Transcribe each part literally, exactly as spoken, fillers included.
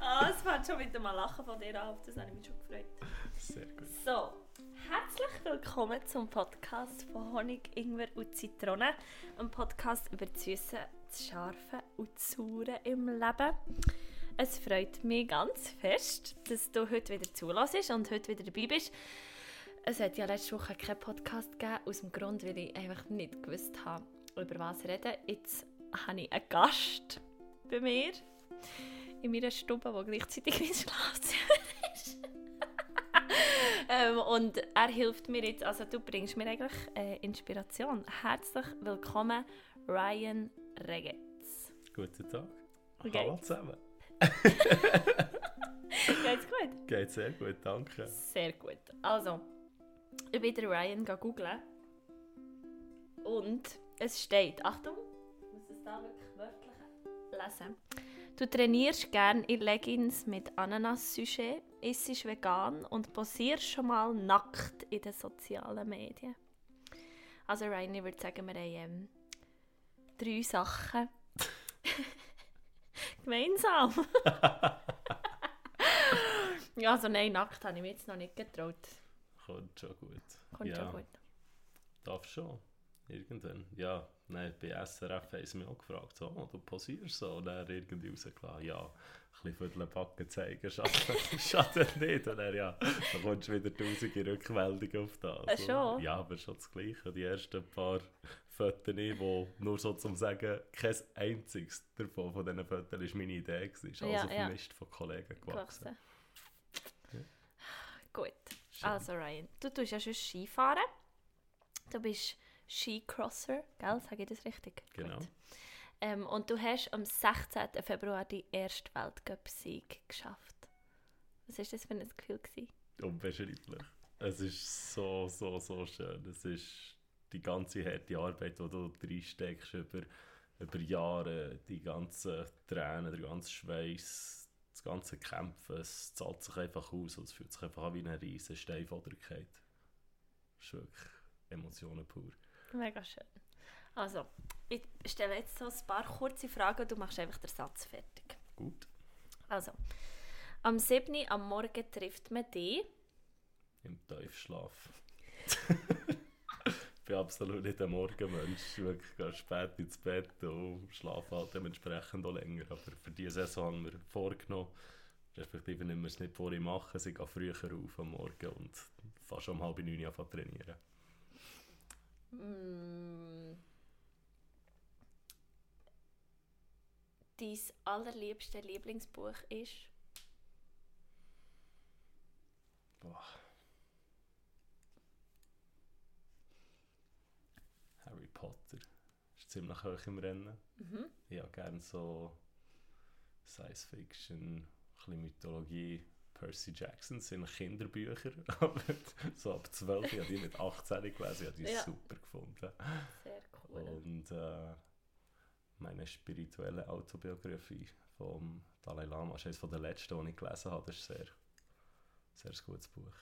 Ah, es fängt schon wieder mal Lachen von dir ab, das habe ich mich schon gefreut. Sehr gut. So, herzlich willkommen zum Podcast von Honig, Ingwer und Zitronen. Ein Podcast über das Süße, das Scharfe und das Saure im Leben. Es freut mich ganz fest, dass du heute wieder zuhörst und heute wieder dabei bist. Es hat ja letzte Woche keinen Podcast gegeben, aus dem Grund, weil ich einfach nicht gewusst habe, über was reden. Jetzt habe ich einen Gast bei mir. In meiner Stube, die gleichzeitig mein Schlafzimmer ist. ähm, und er hilft mir jetzt, also du bringst mir eigentlich äh, Inspiration. Herzlich willkommen, Ryan Regetz. Guten Tag. Okay. Hallo zusammen. Geht's gut? Geht sehr gut, danke. Sehr gut. Also, ich bin der Ryan, gehe googlen. Und es steht, Achtung, ich muss es da wirklich wörtlich lesen. Du trainierst gerne in Leggings mit Ananas-Sujet, isst vegan und posierst schon mal nackt in den sozialen Medien. Also Ryan, ich würde sagen, wir haben ähm, drei Sachen gemeinsam. Also nein, nackt habe ich mich jetzt noch nicht getraut. Kommt schon gut. Kommt ja. schon gut. Darf schon. Irgendwann, ja. Nein, bei S R F haben sie mich auch gefragt, so, du posierst so, und dann irgendwie rausgelassen, ja, ein bisschen Viertelpacken zeigen, schadet, schadet nicht, und dann, ja, dann kommst du wieder tausende Rückmeldungen auf das. Äh, schon? Ja, aber schon das Gleiche, die ersten paar Fotos, die nur so zum Sagen, kein einziges davon von diesen Fotos war meine Idee, ist alles ja, auf ja. dem Mist von Kollegen gewachsen. Ja. Gut, schön. Also Ryan, du tust ja schon Skifahren, du bist... Skicrosser, gell? Sage ich das richtig? Genau. Ähm, und du hast am sechzehnten Februar deinen ersten Weltcup-Sieg geschafft. Was war das für ein Gefühl gewesen? Unbeschreiblich. Es ist so, so, so schön. Es ist die ganze harte Arbeit, die du reinsteckst über, über Jahre, die ganzen Tränen, der ganze Schweiß, das ganze Kämpfen. Es zahlt sich einfach aus und es fühlt sich einfach an wie eine riesen Steinforderkeit. Das ist wirklich Emotionen pur. Mega schön. Also, ich stelle jetzt so ein paar kurze Fragen und du machst einfach den Satz fertig. Gut. Also, am sieben Uhr am Morgen trifft man dich. Im Tiefschlaf. Ich bin absolut nicht ein Morgenmensch. Wirklich, gehe spät ins Bett und schlafe halt dementsprechend auch länger. Aber für diese Saison haben wir vorgenommen, respektive nehmen wir es nicht vor, ich mache. Ich gehe früher auf am Morgen und fast schon um halb neun Uhr anfangen zu trainieren. Mm. Dein allerliebste Lieblingsbuch ist? Boah. Harry Potter. Ist ziemlich hoch im Rennen. Mhm. Ich habe gerne so Science Fiction, bisschen Mythologie. Percy Jackson sind Kinderbücher, aber so ab zwölf, ich habe die mit achtzehn gelesen, ich habe die ja. super gefunden. Sehr cool. Und äh, meine spirituelle Autobiografie vom Dalai Lama, das ist von der letzten, die ich gelesen habe, das ist ein sehr, sehr gutes Buch.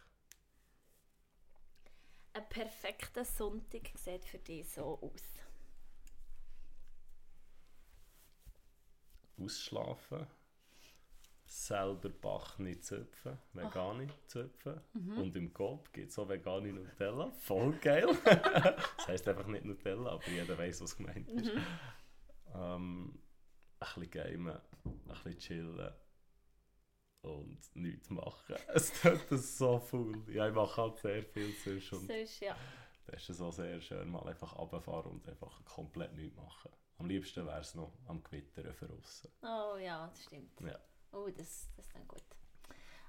Ein perfekter Sonntag sieht für dich so aus. Ausschlafen. Selber Bachni zöpfen, vegane oh. zöpfen. Mhm. Und im Coop gibt es auch vegane Nutella. Voll geil! Das heisst einfach nicht Nutella, aber jeder weiss, was gemeint ist. Mhm. Ähm, ein bisschen gamen, ein bisschen chillen und nichts machen. Es tut das so viel. Ja, ich mache halt sehr viel sonst. Und sonst, ja. Das ist es auch sehr schön, mal einfach runterfahren und einfach komplett nichts machen. Am liebsten wäre es noch am Gewittern für aussen. Oh ja, das stimmt. Ja. Oh, das, das ist dann gut.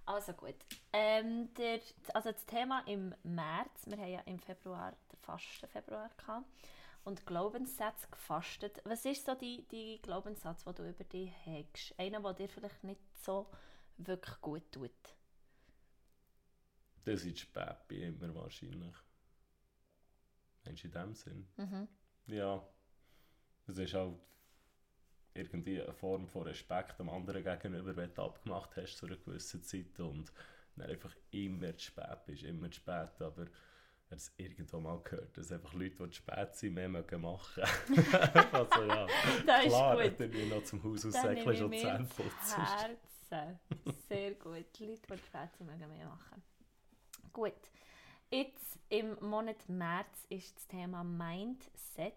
Also gut. Ähm, der, also das Thema im März, wir haben ja im Februar den Fasten-Februar gehabt und Glaubenssätze gefastet. Was ist so die, die Glaubenssatz, den du über dich hegst? Einer, der dir vielleicht nicht so wirklich gut tut? Das ist spät bei immer wahrscheinlich. Meinst du in dem Sinn? Mhm. Ja. Es ist halt irgendwie eine Form von Respekt am anderen gegenüber, wenn du abgemacht hast zu einer gewissen Zeit und dann einfach immer zu spät bist, immer zu spät, aber Ich habe es irgendwo mal gehört, dass einfach Leute, die zu spät sind, mehr machen mögen. Also ja, das klar, ist gut. Wenn du noch zum Haus aussäckelst und Zähne putzt. Herzen. Sehr gut. Leute, die zu spät sind, mögen mehr machen. Gut. Jetzt im Monat März ist das Thema Mindset.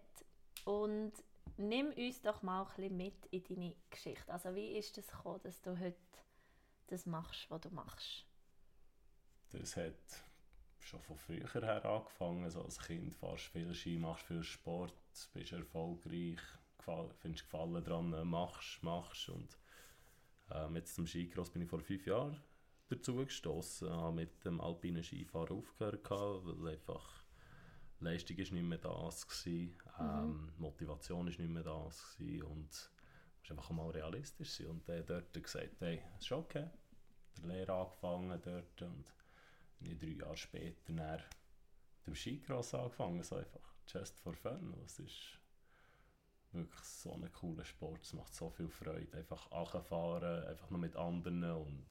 Und nimm uns doch mal ein bisschen mit in deine Geschichte. Also wie ist es das gekommen, dass du heute das machst, was du machst? Das hat schon von früher her angefangen, also als Kind fährst du viel Ski, machst viel Sport, bist erfolgreich, gefall, findest Gefallen dran, machst, machst und ähm, jetzt zum Skicross bin ich vor fünf Jahren dazu gestossen, habe mit dem alpinen Skifahren aufgehört, weil einfach Leistung ist nicht mehr das gewesen, ähm, mhm. Motivation ist nicht mehr das gewesen und du musst einfach mal realistisch sein und der dort gesagt, hey, es ist okay, der Lehre angefangen dort und drei Jahre später nach dem Skicross angefangen, so einfach just for fun. Es ist wirklich so ein cooler Sport, es macht so viel Freude, einfach anfahren, einfach nur mit anderen und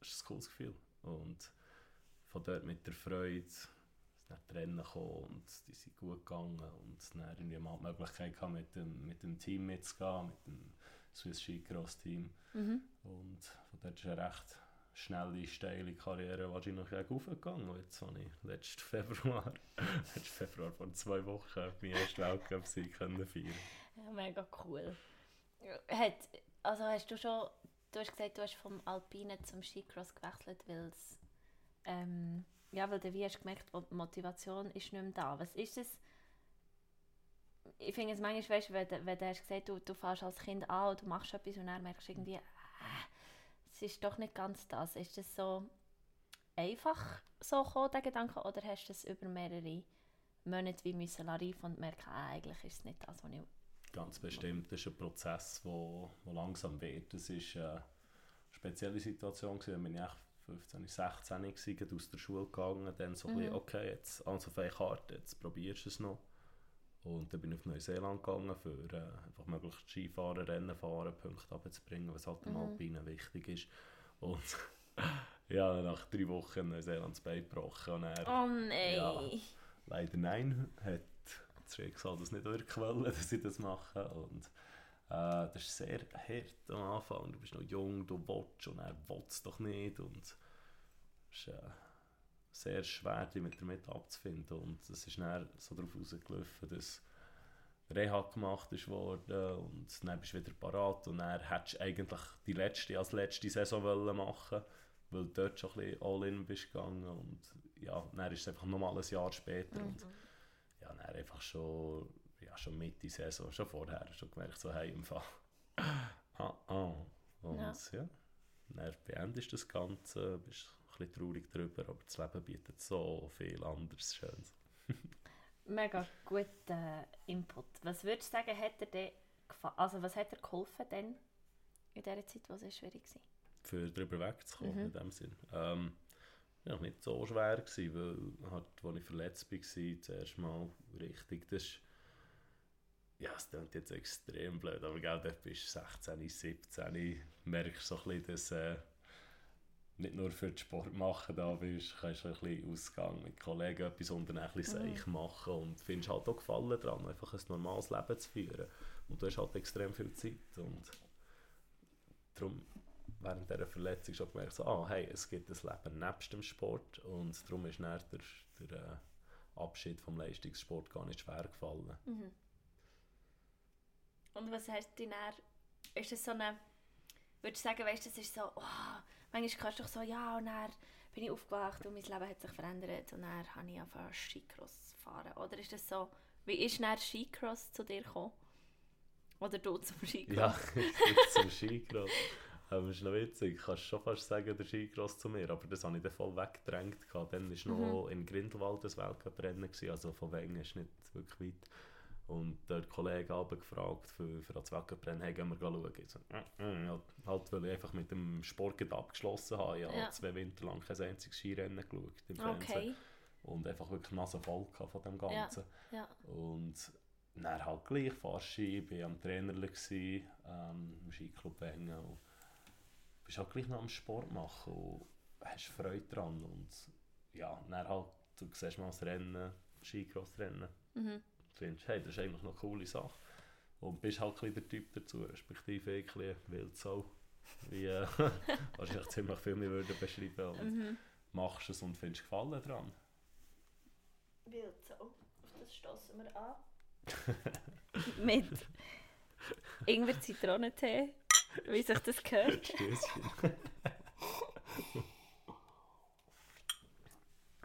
es ist ein cooles Gefühl. Und von dort mit der Freude nach Rennen gekommen und die sind gut gegangen und dann irgendwie mal die Möglichkeit gehabt, mit dem, mit dem Team mitzugehen, mit dem Swiss Skicross Team mhm. und von dort ist er recht schnelle, steile Karriere wahrscheinlich auch hochgegangen. Und jetzt habe ich letzten Februar, letzten Februar vor zwei Wochen, meinen ersten Weltcup-Sieg feiern können. Ja, mega cool. Hat, also hast du schon, du hast gesagt, du hast vom Alpinen zum Skicross gewechselt, weil's, ähm, ja, weil du wie hast gemerkt, die Motivation ist nicht mehr da. Was ist es? Ich finde es manchmal, weißt, wenn, du, wenn du hast gesagt, du, du fährst als Kind an und du machst etwas und dann merkst du irgendwie, es ist doch nicht ganz das. Ist das so einfach so gekommen, der Gedanke, oder hast du es über mehrere Monate wie müssen reifen und merken, ah, eigentlich ist es nicht das, was ich... Ganz bestimmt, das ist ein Prozess, der wo, wo langsam wird. Es war eine spezielle Situation, als ich fünfzehn, sechzehn war, aus der Schule gegangen, dann so mhm. ein bisschen, okay, jetzt also auf eine Karte, jetzt probierst du es noch. Und dann bin ich auf Neuseeland gegangen, für äh, einfach möglichst Skifahren, Rennen fahren, Punkte runterzubringen, was halt mhm. im Alpinen wichtig ist. Und ja, nach drei Wochen in Neuseeland das Bein gebrochen. Dann, oh nein! Ja, leider nein, hat das Schicksal das nicht wirklich wollen, dass ich das mache. Und äh, das ist sehr hart am Anfang. Du bist noch jung, du willst und er will es doch nicht. Und das ist, äh, sehr schwer, dich mit damit abzufinden. Und es ist dann so darauf rausgelaufen, dass Reha gemacht wurde und dann bist du wieder parat. Und dann hättest du eigentlich die letzte als letzte Saison machen wollen, weil du dort schon ein bisschen all-in bist gegangen. Und ja, dann ist es einfach nochmal ein Jahr später. Mhm. Und ja, dann einfach schon, ja, schon Mitte Saison, schon vorher, schon gemerkt, so hey, im Fall. ah, ah. Und ja, ja dann beendest du das Ganze, bist ein bisschen traurig darüber, aber das Leben bietet so viel anderes Schönes. Mega guter Input. Was würdest du sagen, hat er dir gefa- also was hat er geholfen denn in dieser Zeit, wo es schwierig war? Für darüber wegzukommen, mhm. in dem Sinn. Ähm, ja, nicht so schwer gewesen, weil halt, als ich verletzt war, zuerst mal richtig, das ist, ja, es klingt jetzt extrem blöd, aber gell, dort bist du sechzehn, siebzehn, merkst so ein bisschen, dass äh, nicht nur für den Sport machen da bist, kannst du ein bisschen Ausgang mit Kollegen etwas unternehmen, ein bisschen mhm. seich machen und findest halt auch Gefallen daran, einfach ein normales Leben zu führen. Und du hast halt extrem viel Zeit und darum während dieser Verletzung schon gemerkt, so, ah, hey, es gibt ein Leben nebst dem Sport und darum ist dann der, der Abschied vom Leistungssport gar nicht schwer gefallen. Mhm. Und was heißt dir dann, ist das so eine, würdest du sagen, weißt, das ist so, oh, manchmal kannst du doch so, ja, und dann bin ich aufgewacht und mein Leben hat sich verändert und dann habe ich einfach Skicross zu fahren. Oder ist das so, wie ist dann Skicross zu dir gekommen? Oder du zum Skicross? Ja, ich zum Skicross. ähm, das ist noch witzig, ich kann schon fast sagen, der Skicross zu mir, aber das habe ich dann voll weggedrängt. Dann war noch mhm. in Grindelwald das Weltcup-Rennen, also von Wengen ist nicht wirklich weit. Und der Kollege hat gefragt, für, für das Weltcup-Rennen, hey, gehen wir schauen. So, äh, äh, halt, weil ich einfach mit dem Sport abgeschlossen habe. Ich habe ja. zwei Winter lang kein einziges Skirennen geschaut im Fernsehen. Okay. Und einfach wirklich Nase voll von dem Ganzen. Ja. Ja. Und dann halt gleich, Fahrski, ich war am Trainer, gewesen, ähm, im Skiclub hängen. Du bist halt gleich noch am Sport machen und hast Freude dran. Und ja, dann halt, du siehst mal das Rennen, Skicross-Rennen. Mhm. Du findest, hey, das ist eigentlich noch eine coole Sache. Und bist halt ein bisschen der Typ dazu, respektive ein bisschen Wildsau, wie äh, wahrscheinlich ziemlich viel mehr würden beschreiben. Und mhm. machst es und findest Gefallen dran. Wildsau, auf das stossen wir an. Mit Ingwer Zitronentee, wie sich das gehört.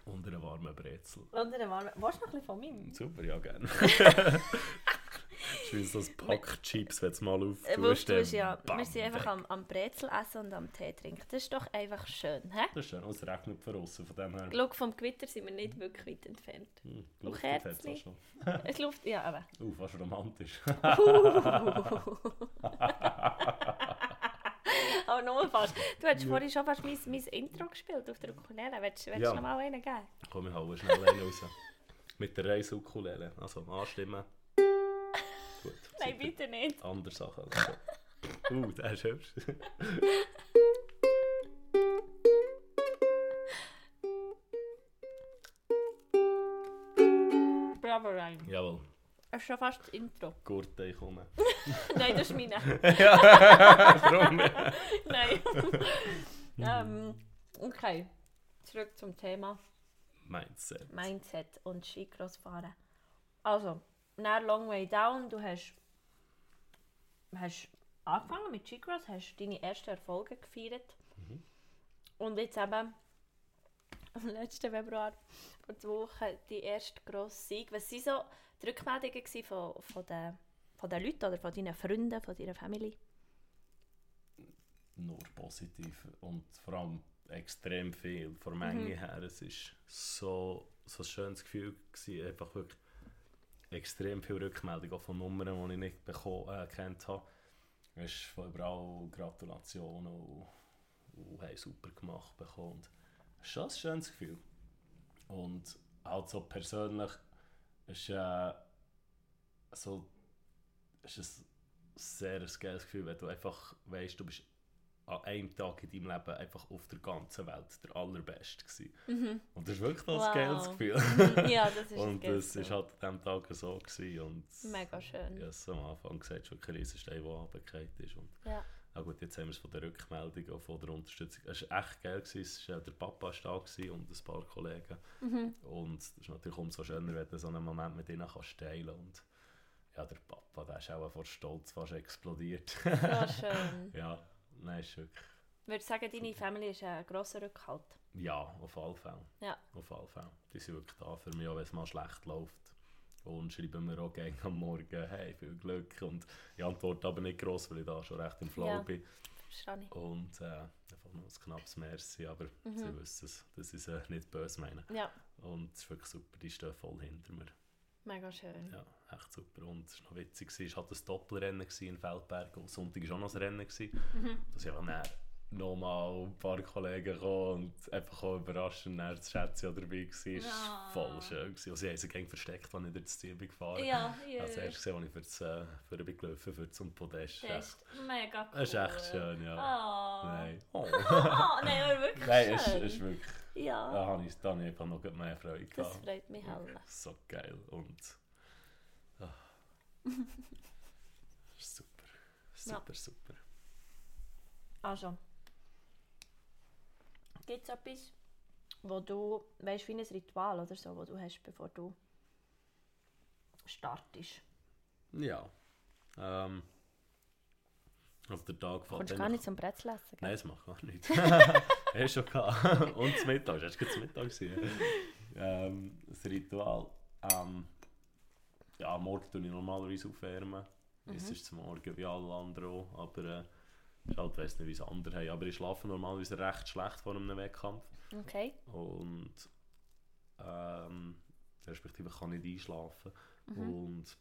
Und eine warme Brezel. Und eine warme... Willst du noch ein bisschen von meinem? Super, ja, gerne. Das ist wie so ein Pack Chips, wenn du es mal auftust. Äh, ja. Wir sind einfach am, am Brezel essen und am Tee trinken. Das ist doch einfach schön, hä? Das ist schön. Und es regnet von außen, von dem her. Schau, vom Gewitter sind wir nicht wirklich weit entfernt. Hm, und Kerzen. Schon. Es läuft, ja, aber. Uh, fast romantisch. Aber nur fast. Du hast ja. vorhin schon fast mein, mein Intro gespielt auf der Ukulele. Willst, willst ja. du noch mal einen geben? Komm, wir hauen schnell einen raus. Mit der Reis-Ukulele. Also anstimmen. Gut. Nein, super. Bitte nicht. Andere Sachen. Also. uh, der ist hübsch. Bravo, Ryan. Jawohl. Das ist schon fast das Intro. Gurtei kommen. Nein, das ist meine. Ja, warum? Nein. ähm, okay, zurück zum Thema. Mindset. Mindset und Skicross fahren. Also, nach Long Way Down, du hast, hast angefangen mit Skicross, hast deine ersten Erfolge gefeiert. Mhm. Und jetzt eben am letzten Februar vor zwei Wochen die erste grosse Sieg. Was waren so die Rückmeldungen von, von, den, von den Leuten oder von deinen Freunden, von deiner Familie? Nur positiv und vor allem extrem viel. Von der Menge mhm. her, es war so, so ein schönes Gefühl gewesen, einfach wirklich extrem viele Rückmeldungen, auch von Nummern, die ich nicht bekommen, äh, gekannt habe. Es ist von überall Gratulationen und, und «Hey, super gemacht» bekommen. Es ist schon ein schönes Gefühl. Und halt so persönlich ist, äh, so, ist es sehr ein sehr geiles Gefühl, wenn du einfach weisst, du bist an einem Tag in deinem Leben einfach auf der ganzen Welt der allerbeste gsi. Mhm. Und das ist wirklich das wow. geiles Gefühl. Ja, das ist und das war halt an diesem Tag so gsi. Und mega schön. Ich habe es am Anfang gesagt, schon ein Riesenstein, der runtergefallen ist. Und ja. Na gut, jetzt haben wir es von der Rückmeldung und von der Unterstützung. Es war echt geil gewesen. Es war, der Papa war da gewesen und ein paar Kollegen. Mhm. Und es ist natürlich umso schöner, wenn du so einen Moment mit ihnen kannst teilen und ja, der Papa, der ist auch vor Stolz fast explodiert. Ja, schön. Ja. Nein, ist wirklich... Würdest du sagen, deine Familie ist ein grosser Rückhalt? Ja, auf alle Fälle. Ja. Auf alle Fälle. Die sind wirklich da für mich, auch wenn es mal schlecht läuft. Und schreiben mir auch gerne am Morgen, hey, viel Glück. Und ich antworte aber nicht gross, weil ich da schon recht im Flow ja. bin. Verstehe ich. Und äh, einfach nur ein knappes Merci, aber mhm. sie wissen es, dass ich es äh, nicht böse meine. Ja. Und es ist wirklich super, die stehen voll hinter mir. Mega schön. Ja, echt super. Und es war noch witzig, es war halt ein Doppelrennen in Feldberg und Sonntag war auch noch ein Rennen. Mhm. Da sind dann nochmal ein paar Kollegen gekommen und einfach auch überraschend, das Schätzchen dabei war. Es war voll schön. Und sie haben sich gegen versteckt, als ich durch das Ziel gefahren bin. Ja, ja. Das erste Mal, als ich für das, äh, für ein bisschen gelaufen bin, zum Podest. Das ist echt mega cool. Das ist echt schön, ja. Oh. Nein. Oh. Nein, aber wirklich Nein, schön. Nein, es ist wirklich... Ja. Da habe ich einfach noch mehr Freude gehabt. Das freut mich auch. So geil und... Ah. super, super, ja. super. Also, gibt es etwas, wo du, weißt, wie ein Ritual oder so, das du hast, bevor du startest? Ja. Ähm. Also der Tag fällt Kannst du gar nicht zum Brezel essen? Nein, das macht gar nichts. Er ist schon gehabt. Und zum Mittag. Das war zum Mittag. ähm, das Ritual. Ähm, ja, am Morgen wärme ich normalerweise aufwärmen. Mhm. Es ist zum Morgen wie alle anderen auch. Aber äh, ich halt weiss nicht, wie es andere haben. Aber ich schlafe normalerweise recht schlecht vor einem Wettkampf. Okay. Und ähm, respektive kann ich nicht einschlafen. Mhm. Und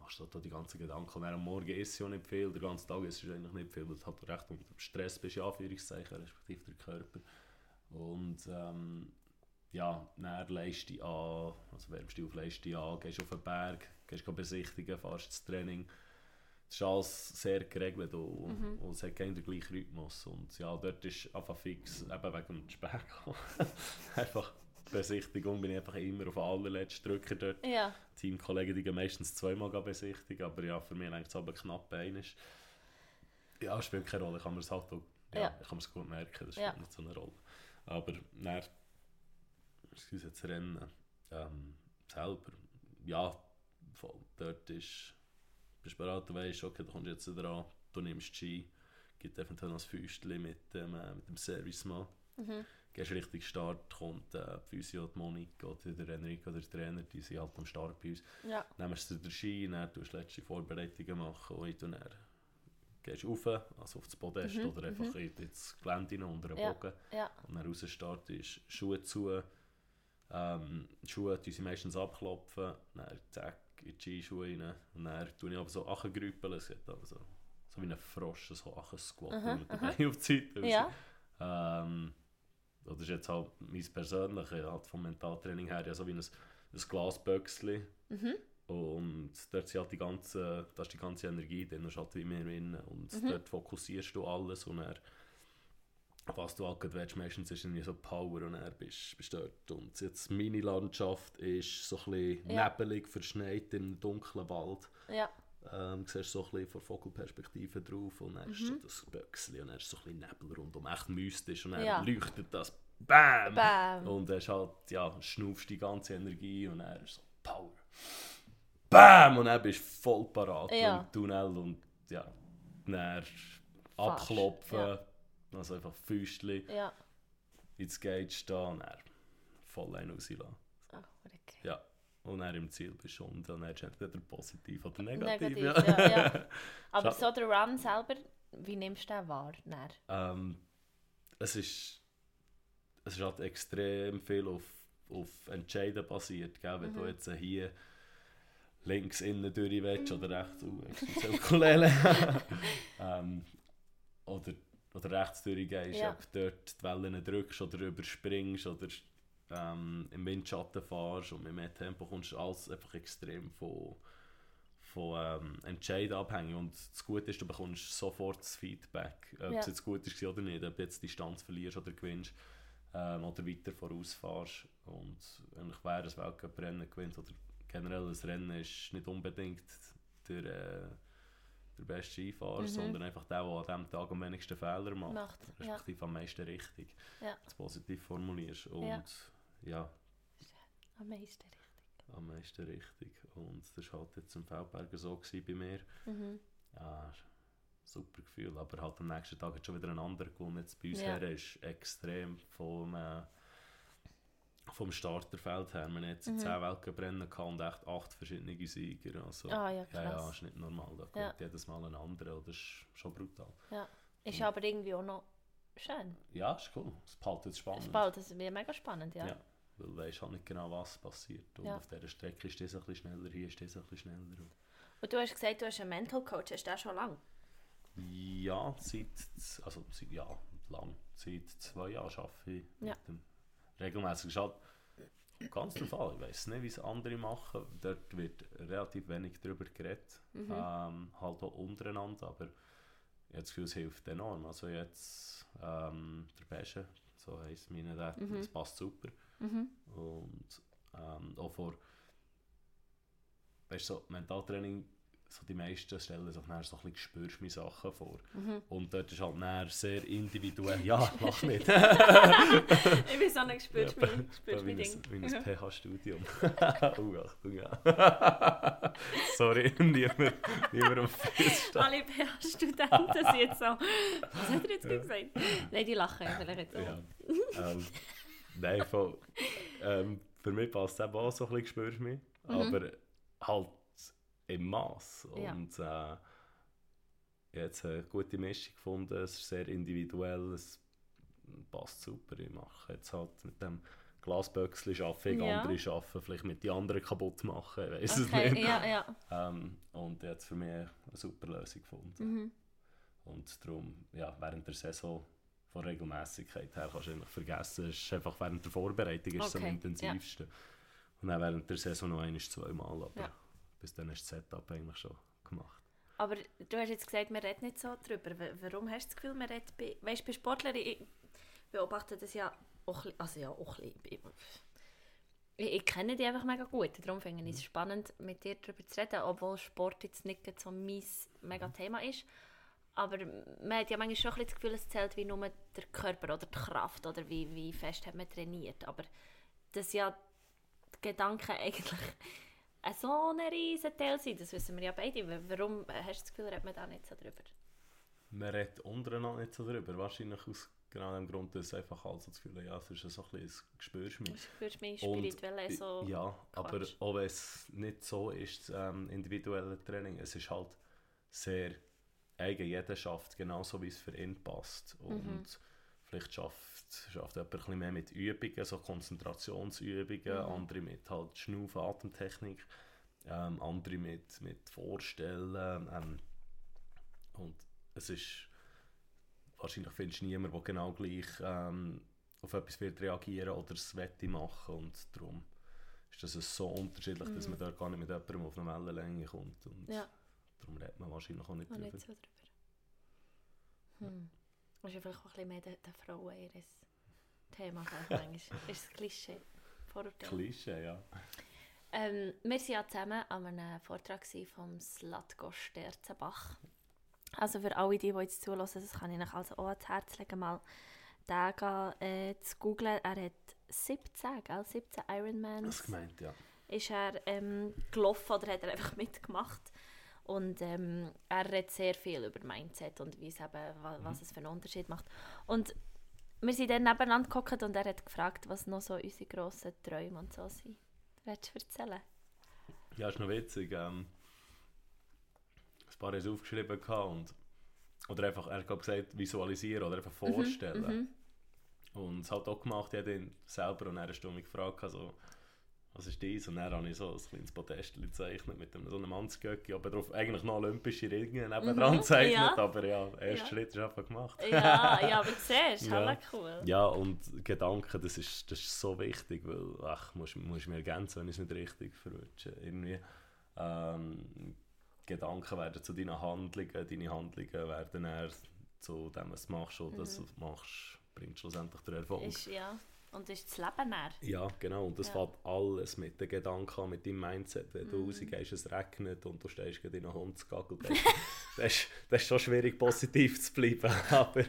machst du da die ganzen Gedanken. Und am Morgen isst es ja nicht viel, den ganzen Tag isst es eigentlich nicht viel, weil du halt recht unter Stress bist, in Anführungszeichen, respektive der Körper. Und ähm, ja, dann leist dich an, also wärmst dich auf, leist dich an, gehst auf den Berg, gehst besichtigen, fährst das Training, das ist alles sehr geregelt und, mhm. und es hat keinen den gleichen Rhythmus. Und ja, dort ist einfach fix, eben wegen dem Speck. Einfach Besichtigung bin ich einfach immer auf allerletzten Drücker dort. Ja. Teamkollegen, die gehen meistens zweimal besichtigen, aber ja, für mich eigentlich es aber knapp einer. Ja, spielt keine Rolle, ich kann mir es halt auch, ja, ja. Ich kann es gut merken, das spielt ja. nicht so eine Rolle. Aber dann, excuse, jetzt rennen, ähm, selber, ja, voll, dort ist, bist du bereit, du weißt, okay, du kommst jetzt dran, du nimmst Ski, gibt eventuell noch ein Füßchen mit dem, äh, mit dem Servicemann. Mhm. Gehst richtig Start, kommt äh, die Physio, die Monique oder der Enrico oder der Trainer, die sind halt am Start bei uns. Ja. Nimmst du den Ski, dann tust du letzte Vorbereitungen machen und dann gehst du rauf, also auf das Podest mhm. oder einfach mhm. ins Gelände hinein, unter den ja. Bogen. Ja. Und dann raus startest du Schuhe zu, ähm, die Schuhe die sie meistens abklopfen, dann zack, in die Skischuhe rein und dann tue ich aber so Achengrüppeln, es geht aber so, so wie ein Frosch, so Achensquat mit den Beinen auf die Seite. Ja. Ähm, Das ist jetzt halt mein Persönliches, halt vom Mentaltraining her, ja, so wie ein, ein Glasböckchen. Mhm. Und dort halt die ganze, da ist die ganze Energie drin, das ist halt wie mehr drin. Und mhm. dort fokussierst du alles und dann, was du halt willst, meistens ist irgendwie so Power und dann bist du dort. Und jetzt meine Landschaft ist so ein bisschen ja. nebelig, verschneit im dunklen Wald. Ja. Ähm, du siehst so ein bisschen von Vogelperspektive drauf und dann mhm. ist das Böckchen und dann ist so ein bisschen Nebel rundum, echt mystisch und dann ja. leuchtet das BAM! Bam. Und dann halt, ja, schnaufst die ganze Energie und dann ist so Power! BAM! Und dann bist du voll parat ja. im Tunnel und ja, dann abklopfen, ja. also einfach Füßchen ja. ins Gate stehen und dann voll einen rauslassen. Ah, okay. Ja. Und dann im Ziel bist und dann hast du entweder positiv oder negativ. negativ ja. Ja, ja. Aber so der Run selber, wie nimmst du den wahr? Ähm, es, ist, es ist halt extrem viel auf, auf Entscheiden basiert. Gell? Wenn mhm. du jetzt hier links innen durch willst mhm. oder rechts, uh, Ukulele. ähm, oder, oder rechts durchgehst, ja. ob du dort die Wellen drückst oder überspringst oder Ähm, im Windschatten fahrst und mit mehr Tempo kommst, alles einfach extrem von, von ähm, Entscheiden abhängig. Und das Gute ist, du bekommst sofort das Feedback, ob ja. es jetzt gut ist oder nicht, ob du jetzt die Distanz verlierst oder gewinnst ähm, oder weiter vorausfährst. Und eigentlich wäre ein Weltcup-Rennen gewinnt oder generell ein Rennen ist nicht unbedingt der, äh, der beste Skifahrer, mhm. sondern einfach der, der an diesem Tag am wenigsten Fehler macht, macht respektive ja. am meisten richtig, ja. das positiv formulierst. Und ja. Ja. Am meisten richtig. Am meisten richtig. Und das war halt jetzt im Feldberger so bei mir. Mhm. Ja, super Gefühl. Aber halt am nächsten Tag hat schon wieder ein anderer gewonnen. Jetzt bei uns ja. her ist extrem vom, äh, vom Starterfeld her. Wir haben jetzt mhm. zehn Weltcuprennen und echt acht verschiedene Sieger. Also, ah, ja, ja, ja, ist nicht normal. Da kommt ja. jedes Mal ein anderer. Das ist schon brutal. Ja. Ist und, aber irgendwie auch noch schön. Ja, ist cool. Es behaltet es spannend. Es behaltet es mega spannend, ja. ja. Weil du weißt halt nicht genau, was passiert. Und ja. auf dieser Strecke ist das ein bisschen schneller, hier ist das ein bisschen schneller. Und du hast gesagt, du hast einen Mental Coach. Hast du das schon lange? Ja, seit, also, seit, ja, lang. seit zwei Jahren arbeite ich ja. mit dem regelmäßig. Halt ganz der Fall. Ich weiss nicht, wie es andere machen. Dort wird relativ wenig darüber geredet. Mhm. Ähm, halt auch untereinander. Aber ich habe das Gefühl, es hilft enorm. Also jetzt ähm, der Beste, so heisst meine Date, mhm. das passt super. Mhm. Und ähm, auch vor, weißt du, so Mentaltraining, so die meisten stellen sich nachher so ein bisschen «Spürst Sachen» vor. Mhm. Und dort ist halt nachher sehr individuell. Ja, mach nicht! Ich bin so nicht «Spürst ja, ja, mein Ding». Wie ein P H-Studium. Oh, Achtung, ja. Sorry, niemand am Fest. Alle P H-Studenten sind jetzt so. Was hat er jetzt ja. gesagt? Nein, die lachen vielleicht jetzt ja. ähm, Nein, voll. Ähm, für mich passt es eben auch so ein bisschen «Spürst mich». Mhm. Aber halt im Mass und ja. äh, ich habe jetzt eine gute Mischung gefunden, es ist sehr individuell, es passt super, ich mache jetzt halt mit dem Glasböckchen arbeiten, ja. andere arbeiten, vielleicht mit den anderen kaputt machen, ich weiss okay. es nicht. Ja, ja. Ähm, und ich habe für mich eine super Lösung gefunden mhm. und darum, ja, während der Saison von Regelmäßigkeit her kannst du eigentlich vergessen, es ist einfach während der Vorbereitung ist okay. es am intensivsten ja. und dann während der Saison noch ein bis zweimal, aber ja. bis dann ist das Setup eigentlich schon gemacht. Aber du hast jetzt gesagt, man redet nicht so drüber. Warum hast du das Gefühl, man redet bei... Weißt du, bei Sportlern, ich beobachte das ja auch ein bisschen. Also ja, auch ein bisschen. Ich, ich kenne dich einfach mega gut. Darum finde ich es spannend, mit dir darüber zu reden, obwohl Sport jetzt nicht so mein mega Thema ist. Aber man hat ja manchmal schon ein bisschen das Gefühl, es zählt wie nur der Körper oder die Kraft oder wie, wie fest hat man trainiert. Aber dass ja die Gedanken eigentlich so ein riesen Teil sind, das wissen wir ja beide. Warum hast du das Gefühl, redet man da nicht so drüber? Man redet untereinander nicht so drüber. Wahrscheinlich aus genau dem Grund, dass einfach alles so das Gefühl, ja, es ist so ein bisschen, es spürst mich. Du spürst mich spirituell so. Ja, aber auch wenn es nicht so ist, das ähm, individuelle Training, es ist halt sehr... Eigen, jeder schafft genauso, wie es für ihn passt. Und mhm. vielleicht schafft, schafft jemand ein bisschen mehr mit Übungen, so Konzentrationsübungen, mhm. andere mit halt Schnaufen, Atemtechnik, ähm, andere mit, mit Vorstellen. Ähm, und es ist, wahrscheinlich findest du niemanden, der genau gleich ähm, auf etwas wird reagieren oder es wette machen. Und darum ist das so unterschiedlich, mhm. dass man da gar nicht mit jemandem auf eine Wellenlänge kommt. Und ja. Darum redet man wahrscheinlich auch nicht drüber. Nicht so drüber. Hm. Das ist ja vielleicht auch ein bisschen mehr der Frauen ihr Thema. Ist das Klischee. Vorurteil. Klischee, ja. Ähm, wir waren ja zusammen an einem Vortrag vom Slot-Gosch Sterzenbach. Also für alle, die, die jetzt zuhören, das kann ich euch also auch ans Herz legen, mal den äh, zu googeln. Er hat siebzehn, gell? siebzehn Ironmans. Das gemeint, ja. Ist er ähm, gelaufen oder hat er einfach mitgemacht? Und ähm, er redet sehr viel über Mindset und eben, wa- was es für einen Unterschied macht. Und wir sind dann nebeneinander gesessen und er hat gefragt, was noch so unsere grossen Träume und so sind. Willst du erzählen? Ja, ist noch witzig. Ähm, ein paar haben es aufgeschrieben und, oder einfach, er hat gesagt, visualisieren oder einfach vorstellen. Mhm, m-hmm. Und es hat auch gemacht, ich habe ihn selber und eine Stunde gefragt. Also, was ist dies? Und dann habe ich so ein kleines Podest gezeichnet mit einem, so einem Mannsgöcki, aber drauf eigentlich noch olympische Ringe neben dran gezeichnet, ja. aber ja, der erste ja. Schritt ist einfach gemacht. Ja, ja aber du siehst, ja. Halt cool. Ja, und Gedanken, das ist, das ist so wichtig, weil, ach, musst du mich ergänzen, wenn ich es nicht richtig verrutsche. Irgendwie, ähm, Gedanken werden zu deinen Handlungen, deine Handlungen werden eher zu dem, was du machst, oder mhm. das, was du machst, bringt schlussendlich den Erfolg. Ist, ja. Und das ist das Leben näher. Ja, genau. Und das ja. fängt alles mit den Gedanken an, mit deinem Mindset. Wenn du mm. rausgehst, es regnet und du stehst in einem Hundsgagel. Das ist, das ist schon schwierig, positiv zu bleiben. Aber,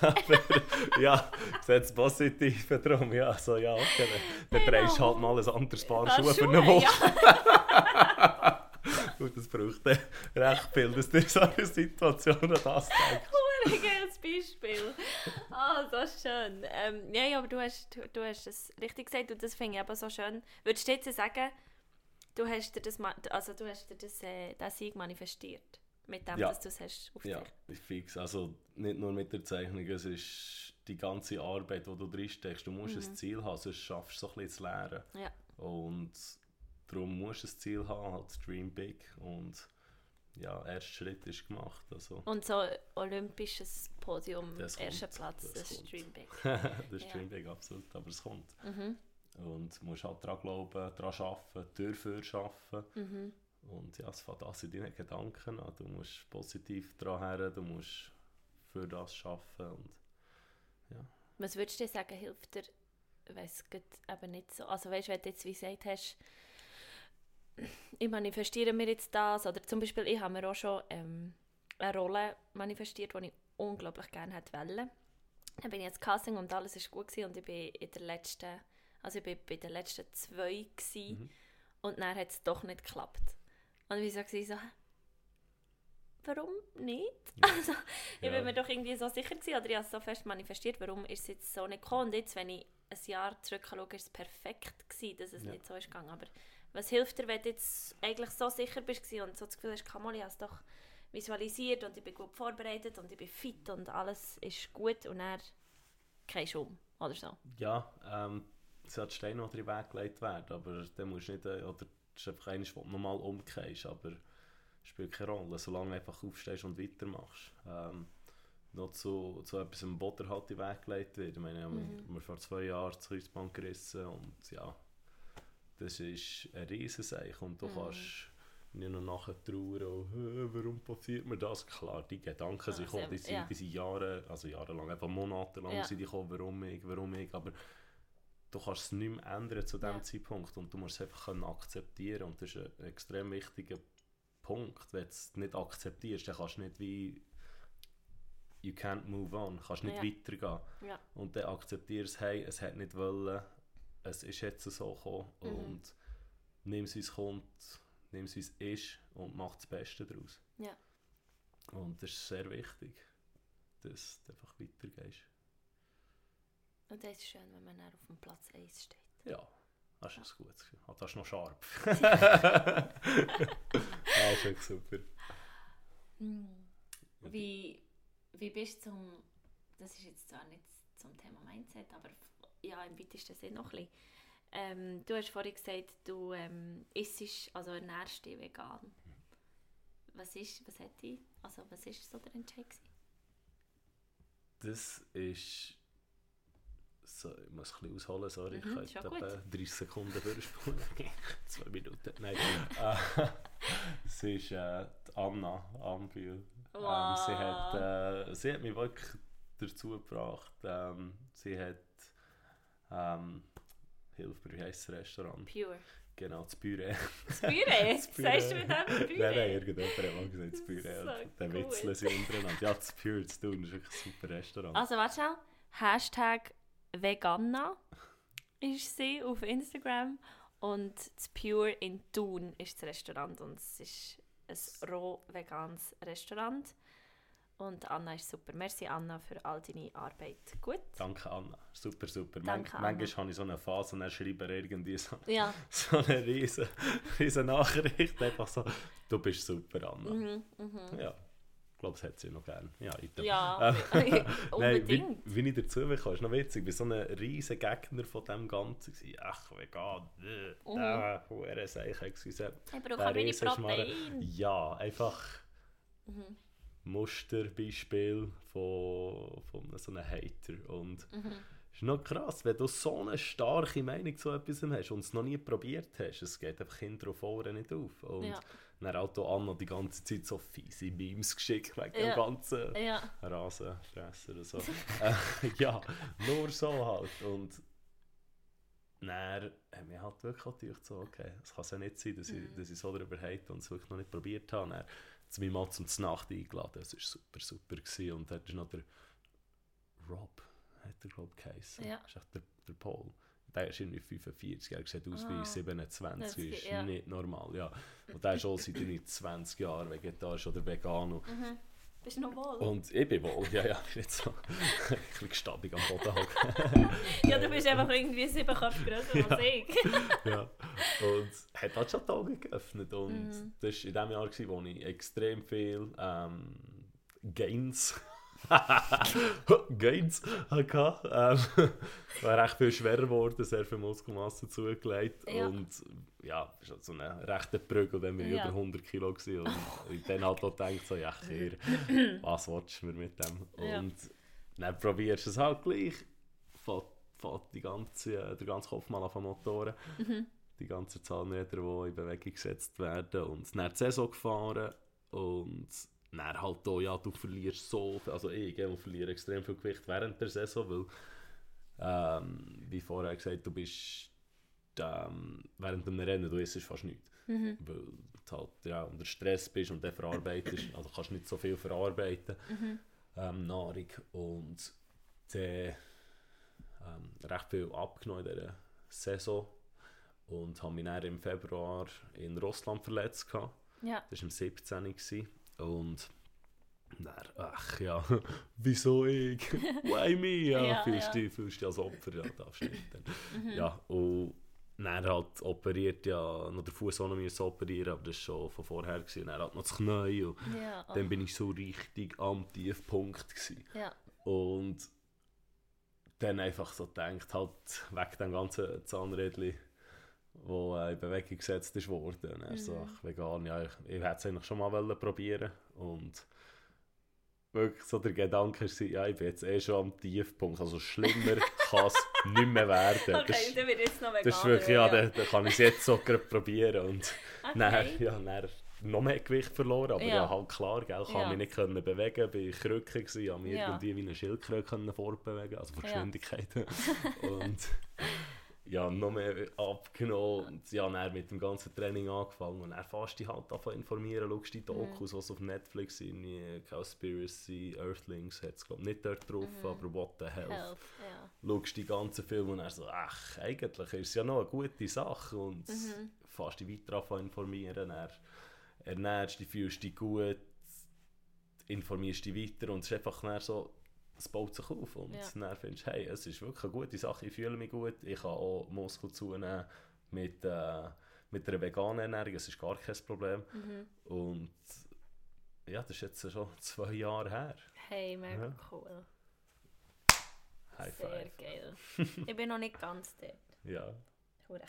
aber ja, das Positive drum. Ja, so, ja, okay. Dann drehst du halt mal ein anderes Paar Schuhe für eine Woche. Ja. Gut, das braucht dann recht viel, dass dir so eine Situation an das zeigt. Beispiel. Ah, oh, so schön. Ähm, ja, aber du hast, du, du hast es richtig gesagt und das finde ich eben so schön. Würdest du jetzt sagen, du hast dir das, also du hast dir das, äh, das Sieg manifestiert? Mit dem, ja. dass du es hast auf ja, dich? Ja, fix. Also nicht nur mit der Zeichnung, es ist die ganze Arbeit, die du drinsteckst. Du musst mhm. ein Ziel haben, sonst schaffst du so ein bisschen zu lernen. Ja. Und darum musst du ein Ziel haben, halt dream big und ja, der erste Schritt ist gemacht. Also. Und so olympisches Podium, erster Platz, das ist Dream Big. Das ist Dream Big, absolut, aber es kommt. Mhm. Und du musst halt daran glauben, daran arbeiten, dafür arbeiten. Mhm. Und ja, es fängt das in deinen Gedanken an. Du musst positiv daran her, du musst für das arbeiten. Und, ja. Was würdest du dir sagen, hilft dir, weiss eben nicht so, also weißt, wenn du jetzt wie gesagt hast, ich manifestiere mir jetzt das, oder zum Beispiel ich habe mir auch schon ähm, eine Rolle manifestiert, die ich unglaublich gerne hätte wollen. Dann bin ich jetzt Casting und alles war gut gewesen und ich bin in der letzten, also ich bin bei den letzten zwei gsi mhm. und dann hat es doch nicht geklappt. Und ich war so, warum nicht? Ja. Also, ich ja. bin mir doch irgendwie so sicher gewesen, oder ich habe es so fest manifestiert, warum ist es jetzt so nicht gekommen? Und jetzt, wenn ich ein Jahr zurück schaue, war es perfekt gewesen, dass es ja. nicht so ist gegangen, aber was hilft dir, wenn du jetzt eigentlich so sicher bist und so das Gefühl hast, Kamoli, ich habe es doch visualisiert und ich bin gut vorbereitet und ich bin fit und alles ist gut und dann gehst du um, oder so? Ja, ähm, es hat Stein noch in den Weg gelegt werden, aber dann musst du nicht, oder es ist einfach eines, wo du normal umgehst, aber es spielt keine Rolle, solange du einfach aufstehst und weitermachst. Ähm, noch zu, zu etwas im Boden halt in den Weg gelegt wird. Ich meine, mhm. wir haben vor zwei Jahren das Kreuzband gerissen und ja, das ist ein Riesenseich und du mhm. kannst Nicht nur nachher trauern, oh, warum passiert mir das? Klar, die Gedanken sind gekommen, die sind, ja. die sind Jahre, also jahrelang, einfach monatelang ja. sind die gekommen, warum ich, warum ich, aber du kannst es nicht mehr ändern zu diesem ja. Zeitpunkt und du musst es einfach akzeptieren und das ist ein extrem wichtiger Punkt. Wenn du es nicht akzeptierst, dann kannst du nicht wie «you can't move on», kannst nicht ja. weitergehen. Ja. Und dann akzeptierst du, hey, es hat nicht wollen, es ist jetzt so gekommen mhm. und nimm es, wie es kommt, nimm es, wie es ist und mach das Beste daraus. Ja. Und das ist sehr wichtig, dass du einfach weitergehst. Und das ist schön, wenn man dann auf dem Platz eins steht. Ja, das ist ein gutes Gefühl. Das ist noch scharf. Das ist super. Wie, wie bist du zum, das ist jetzt zwar nicht zum Thema Mindset, aber ja, im weitesten Sinne noch ein bisschen. Ähm, du hast vorhin gesagt, du ähm, isst, also ernährst dich vegan. Was ist, was hat die, also was ist so der Entscheid gewesen? Das ist, so, ich muss ein bisschen ausholen, sorry, mhm, ich kann etwa dreißig Sekunden vorspulen. zwei Minuten, nein. Es ist äh, die Anna Anbühl. Wow. Ähm, sie, hat, äh, sie hat mich wirklich dazu gebracht. Ähm, sie hat, ähm, Hilfe, wie heisst das Restaurant? Pure. Genau, das Pure. Das Pure? Sagst du mit dem Pure? Nein, nein, irgendjemand hat mal gesagt, das Pure. So cool. Dann witzeln sie untereinander. Ja, das Pure zu tun, ist wirklich ein super Restaurant. Also, warte schnell. Hashtag Veganna ist sie auf Instagram und das Pure in Thun ist das Restaurant und es ist ein roh veganes Restaurant und Anna ist super. Merci Anna für all deine Arbeit. Gut. Danke Anna, super, super. Danke, Man- Anna. Manchmal habe ich so eine Phase und dann schreibe ich irgendwie so, ja. so eine riesen, riesen Nachricht, einfach so, du bist super Anna. Mhm, mhm. Ja. Ich glaube, es hat sie noch gerne. Ja, ja ähm, unbedingt. Nein, wie, wie ich dazu kam, ist noch witzig. Ich war so ein riesiger Gegner von dem Ganzen. Ach, vegan. Uh. Äh, huere Seiche. Ich brauche ein wenig Protein. Ja, einfach mhm. Musterbeispiel von, von so einem Hater. Und es mhm. ist noch krass, wenn du so eine starke Meinung zu etwas hast und es noch nie probiert hast. Es geht einfach hinten und vorne nicht auf. Und ja. Dann hat auch Anna die ganze Zeit so fiese Memes geschickt wegen ja. dem ganzen ja. Rasenfresser oder so. äh, ja, nur so halt. Und dann haben wir halt wirklich gedacht, so, okay, es kann ja nicht sein, dass, mhm. ich, dass ich so darüber hate und es wirklich noch nicht probiert habe. Dann zu meinem Mann zum Znacht eingeladen. Es war super, super gewesen. Und dann ist noch der Rob, hat er glaube ich geheißen. Ja. Das ist echt der, der Paul. Der ist irgendwie fünfundvierzig, er sieht aus wie siebenundzwanzig, das ist ja. nicht normal. Ja. Und der ist auch seit zwanzig Jahren vegetarisch oder Vegano. Mhm. Bist du noch wohl? Und ich bin wohl, ja, ja. Ich bin jetzt so ein bisschen gestabig am Boden. Ja, du bist einfach irgendwie sieben Köpfe grösser als ich. Ja, und hat halt schon die Augen geöffnet. Und mhm. das war in dem Jahr, wo ich extrem viel ähm, Gains Gains hatte. Ähm, war recht viel schwerer geworden, sehr viel Muskelmasse zugelegt. Ja. Und ja, es war so eine rechte Brücke, dann war ich ja. über hundert Kilo. Und ich dann halt auch gedacht, so, ja, hier, was willst du mir mit dem? Und ja. dann probierst du es halt gleich. Fährt die ganze, der ganze Kopf mal an den Motoren. Mhm. Die ganzen Zahnräder, die in Bewegung gesetzt werden. Und dann die Saison gefahren. Und dann halt auch, ja, du verlierst so viel, also ich, ich verliere extrem viel Gewicht während der Saison, weil, ähm, wie vorher gesagt, du bist, ähm, während dem Rennen, du isst fast nichts, mhm. weil du halt ja, unter Stress bist und dann verarbeitest, also kannst nicht so viel verarbeiten, mhm. ähm, Nahrung und dann ähm, recht viel abgenommen in dieser Saison und habe mich dann im Februar in Russland verletzt gehabt, ja. das war im siebzehnten gewesen. Und dann, ach ja, wieso ich? Why me? Ja, ja, fühlst du ja. dich als Opfer, ja, darfst du nicht. Dann. Ja, und dann hat operiert, ja, noch der Fuß auch noch operieren, aber das war schon von vorher gewesen. Dann hat noch das Knie und ja, oh. dann bin ich so richtig am Tiefpunkt gewesen. Ja. Und dann einfach so gedacht, halt weg dem ganzen Zahnrädchen, wo äh, in Bewegung gesetzt ist worden. Und er mhm. sagt, vegan, ja, ich, ich hätte es eigentlich schon mal probieren wollen. Und wirklich so der Gedanke war, ja, ich bin jetzt eh schon am Tiefpunkt, also schlimmer kann es nicht mehr werden. Okay, das, dann wird jetzt noch vegan. Das ist wirklich, ja, ja. Da kann ich es jetzt so gerade probieren. Und okay. dann, ja, dann noch mehr Gewicht verloren, aber ja, ja halt klar, gell, ich ja. konnte mich nicht können bewegen, bin Krücken gewesen, konnte mich ja. irgendwie wie eine Schildkröte fortbewegen, also von Geschwindigkeit. Ja. Und ja, noch mehr abgenommen und ja, dann mit dem ganzen Training angefangen und dann fast dich halt davon informieren, schaust die Dokus, mhm. was auf Netflix sind, Cowspiracy, Earthlings hat es glaube ich nicht dort drauf, mhm. aber What the Health, Health ja. schaust die ganzen Filme und dann so, ach, eigentlich ist es ja noch eine gute Sache und mhm. fast dich weiter davon informieren, dann ernährst dich, fühlst dich gut, informierst dich weiter und es ist einfach dann so, es baut sich auf und ja. dann findest du, hey, es ist wirklich eine gute Sache, ich fühle mich gut, ich kann auch Muskeln zunehmen mit, äh, mit einer veganen Ernährung, es ist gar kein Problem. Mhm. Und ja, das ist jetzt schon zwei Jahre her. Hey, mega ja. cool. High Sehr five. Geil. Ich bin noch nicht ganz dort. Ja. Hure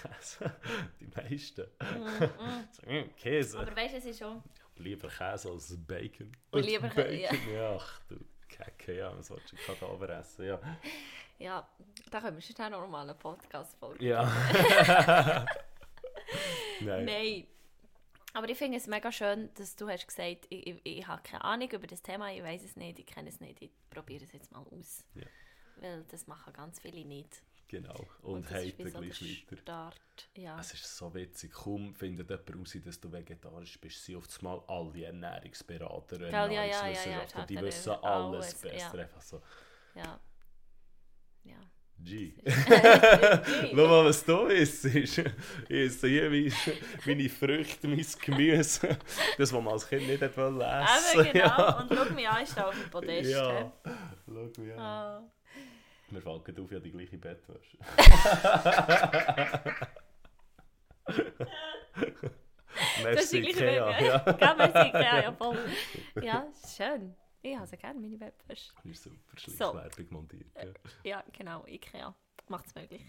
Käse. Die meisten. Mm, mm. Käse. Aber weißt du, es ist schon... Lieber Käse als Bacon. Und lieber Bacon, ja. ja. Ach du Kacke, ja, man sollte schon Kadaver essen, ja. Ja, da können wir schon einen normalen Podcast folgen. Ja. Nein. Nein. Aber ich finde es mega schön, dass du hast gesagt, ich, ich, ich habe keine Ahnung über das Thema, ich weiß es nicht, ich kenne es nicht, ich probiere es jetzt mal aus. Ja. Weil das machen ganz viele nicht. Genau, und, und heute so gleich weiter. Start, ja. Es ist so witzig, kaum findet jemand heraus, dass du vegetarisch bist, sind oft mal alle Ernährungsberater, Ernährungswissenschaftler, ja, ja, ja, ja, die wissen alles, alles besser, ja. einfach so. Ja. Ja. G. Schau mal, was du isst. Ich esse hier meine, meine Früchte, mein Gemüse. Das, was man als Kind nicht essen wollte. Eben, genau. Ja. Und schau mich an, ich stehe auf dem Podest. Ja, ja. schau mich an. Oh. Wir fallen auf, ja, die gleiche Bettwäsche. Merci Ikea. Ja, merci Ikea, ja voll. Ja, schön. Ich habe also gerne meine Bettwäsche. Ist super, schlicht so. Werbung montiert. Ja. ja, genau, Ikea. Macht es möglich.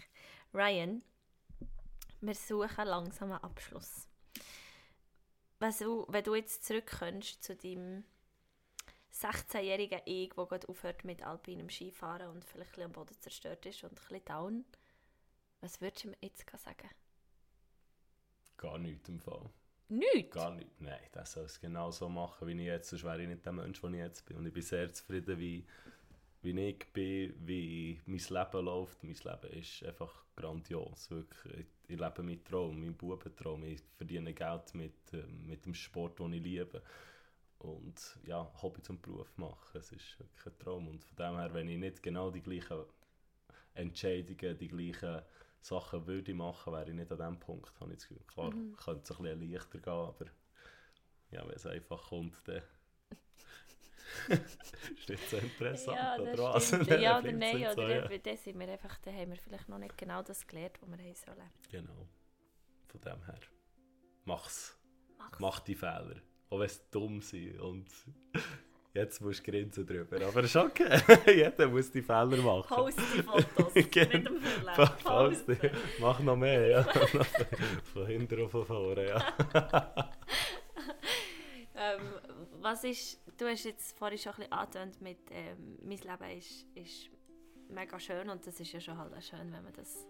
Ryan, wir suchen langsam einen Abschluss. Weißt du, wenn du jetzt zurückkommst zu deinem... sechzehnjähriger Ich, der gerade aufhört mit alpinem Skifahren und vielleicht ein bisschen am Boden zerstört ist und ein bisschen down. Was würdest du mir jetzt sagen? Gar nichts im Fall. Nichts? Gar nichts. Nein, das soll es genau so machen, wie ich jetzt. Sonst wäre ich nicht der Mensch, der ich jetzt bin. Und ich bin sehr zufrieden, wie, wie ich bin, wie mein Leben läuft. Mein Leben ist einfach grandios. Wirklich. Ich lebe meinen Traum, meinen Bubentraum. Ich verdiene Geld mit, mit dem Sport, den ich liebe. Und ja, Hobby zum Beruf machen, es ist wirklich ein Traum. Und von dem her, wenn ich nicht genau die gleichen Entscheidungen, die gleichen Sachen würde machen, wäre ich nicht an diesem Punkt, habe ich das Gefühl. Klar, mhm. könnte es ein bisschen leichter gehen, aber ja, wenn es einfach kommt, dann ist nicht so interessant. Ja, das stimmt. Dann ja oder nein, oder, so, ja. oder das sind wir einfach, dann haben wir vielleicht noch nicht genau das gelernt, was wir haben sollen. Genau, von dem her, mach's. Mach's. Mach die Fehler. Auch wenn es dumm sind und jetzt musst du grinsen drüber. Aber ist okay, jeder muss die Fehler machen. Post die Fotos, nicht im Verlauf. Post. Mach noch mehr, ja. Von hinten und von vorne, ja. ähm, was ist, du hast jetzt vorhin schon ein bisschen angetönt mit ähm, «Mein Leben ist, ist mega schön» und das ist ja schon halt auch schön, wenn man das,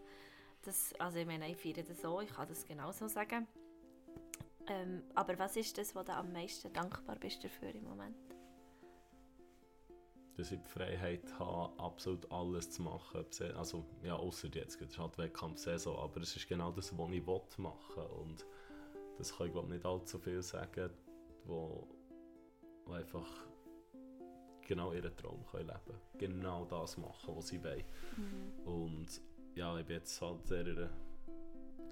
das also ich meine, ich feiere das so, ich kann das genau so sagen. Ähm, aber was ist das, was du am meisten dankbar bist dafür im Moment? Dass ich die Freiheit habe, absolut alles zu machen. Also, ja, ausser jetzt, das ist halt Wettkampfsaison, aber es ist genau das, was ich machen will. Und das kann ich, glaube ich, nicht allzu viel sagen, wo, wo einfach genau ihren Traum leben können. Genau das machen, was sie wollen. Mhm. Und ja, ich bin jetzt halt sehr...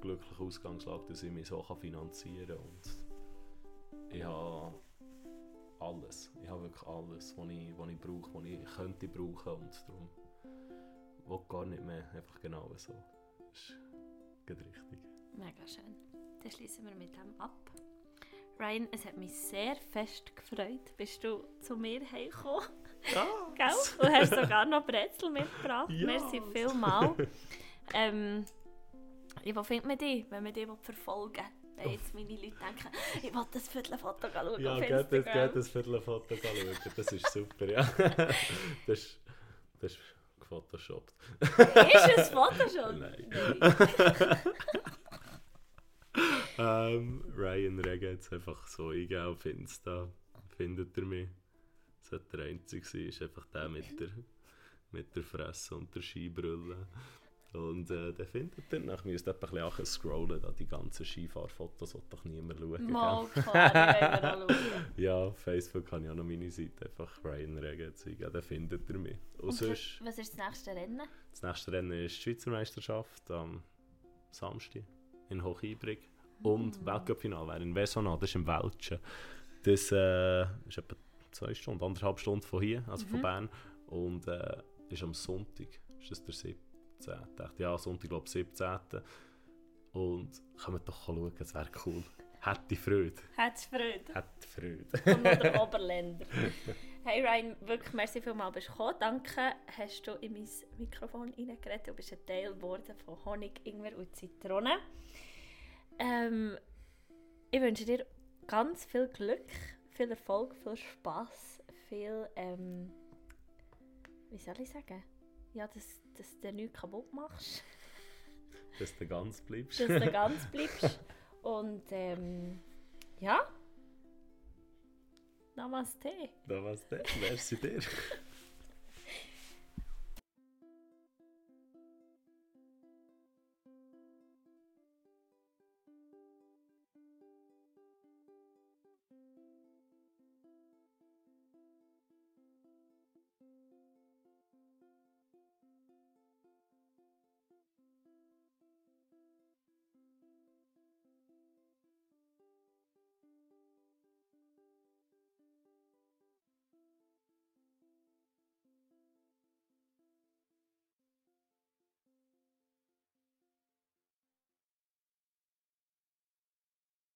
glückliche Ausgangslage, dass ich mich so finanzieren kann. Und ich habe alles. Ich habe wirklich alles, was ich, was ich brauche, was ich könnte brauchen. Und darum will ich gar nicht mehr. Einfach genau so. Das ist gerade richtig. Mega schön. Dann schließen wir mit dem ab. Ryan, es hat mich sehr fest gefreut, bist du zu mir gekommen. Ja. Gell? Du hast sogar noch Brezel mitgebracht. Ja. Merci vielmals. ähm, Ich will, findet man dich, wenn man dich verfolgen will. Wenn jetzt meine Leute denken, ich will das Viertelfoto schauen. Ja, geht, geht, geht das Viertelfoto schauen. Das ist super, ja. Das, das gefotoshoppt. Ist es Photoshop? Nein. Nein. ähm, Ryan Regetz einfach so eingeben auf Insta. Findet ihr mich? Das hat der einzige sein, ist einfach der mit der, mit der Fresse und der Skibrille. Und äh, den findet ihr nach. Ich müsste ein bisschen scrollen, da die ganzen Skifahrfotos sollte doch niemand schauen. Mal klar, ja, auf Facebook habe ich auch noch meine Seite, einfach Ryan Regetz, den findet ihr mich. Und Und sonst, was ist das nächste Rennen? Das nächste Rennen ist die Schweizer-Meisterschaft am Samstag in Hocheibrig. Und mm. Weltcup-Final wäre in Wessona, das ist im Weltschen. Das äh, ist etwa zwei Stunden, anderthalb Stunden von hier, also mhm. von Bern. Und äh, ist am Sonntag, ist das der siebte. Ja, Sonntag, glaube ich, siebzehnten Und kommen doch schauen, es wäre cool. Hätte Freude. Hätte Freude. Hätte Freude. Und noch der Oberländer. Hey Ryan, wirklich merci vielmals, dass du gekommen bist. Danke, hast du in mein Mikrofon reingeredet und bist ein Teil geworden von Honig, Ingwer und Zitronen. Ähm, ich wünsche dir ganz viel Glück, viel Erfolg, viel Spass, viel, ähm, wie soll ich sagen? Ja, dass, dass du nichts kaputt machst. Dass du ganz bleibst. Dass du ganz bleibst. Und ähm, ja. Namaste. Namaste. Merci dir.